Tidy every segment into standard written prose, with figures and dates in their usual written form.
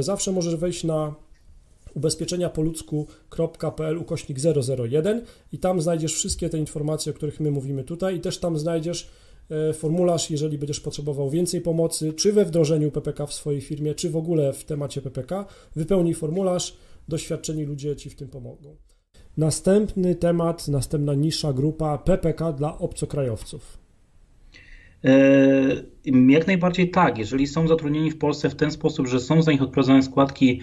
Zawsze możesz wejść na ubezpieczeniapoludzku.pl /001 i tam znajdziesz wszystkie te informacje, o których my mówimy tutaj, i też tam znajdziesz formularz, jeżeli będziesz potrzebował więcej pomocy, czy we wdrożeniu PPK w swojej firmie, czy w ogóle w temacie PPK. Wypełnij formularz, doświadczeni ludzie Ci w tym pomogą. Następny temat, następna nisza, grupa: PPK dla obcokrajowców. Jak najbardziej tak. Jeżeli są zatrudnieni w Polsce w ten sposób, że są za nich odprowadzane składki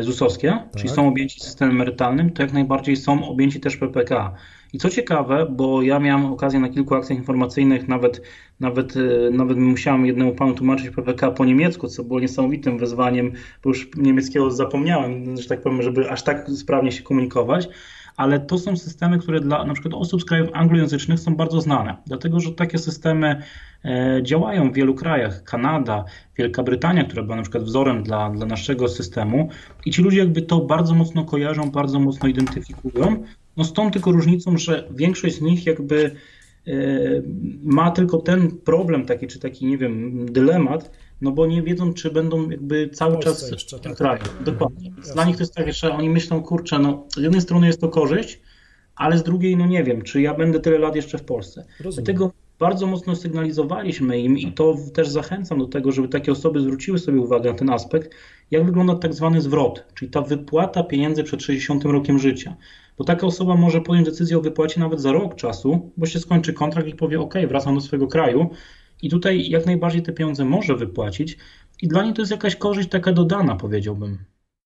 ZUS-owskie, tak, czyli są objęci systemem emerytalnym, to jak najbardziej są objęci też PPK. I co ciekawe, bo ja miałem okazję na kilku akcjach informacyjnych, nawet musiałem jednemu panu tłumaczyć PPK po niemiecku, co było niesamowitym wyzwaniem, bo już niemieckiego zapomniałem, że tak powiem, żeby aż tak sprawnie się komunikować. Ale to są systemy, które dla na przykład osób z krajów anglojęzycznych są bardzo znane, dlatego że takie systemy działają w wielu krajach, Kanada, Wielka Brytania, która była na przykład wzorem dla naszego systemu, i ci ludzie jakby to bardzo mocno kojarzą, bardzo mocno identyfikują, no z tą tylko różnicą, że większość z nich jakby ma tylko ten problem taki, czy taki, nie wiem, dylemat, no bo nie wiedzą, czy będą jakby cały czas w tym kraju. Dokładnie. Dla nich to jest tak, że oni myślą, kurczę, no z jednej strony jest to korzyść, ale z drugiej, no nie wiem, czy ja będę tyle lat jeszcze w Polsce. Rozumiem. Dlatego bardzo mocno sygnalizowaliśmy im, i to też zachęcam do tego, żeby takie osoby zwróciły sobie uwagę na ten aspekt, jak wygląda tak zwany zwrot, czyli ta wypłata pieniędzy przed 60 rokiem życia. Bo taka osoba może podjąć decyzję o wypłacie nawet za rok czasu, bo się skończy kontrakt i powie: OK, wracam do swojego kraju. I tutaj jak najbardziej te pieniądze może wypłacić i dla niej to jest jakaś korzyść taka dodana, powiedziałbym.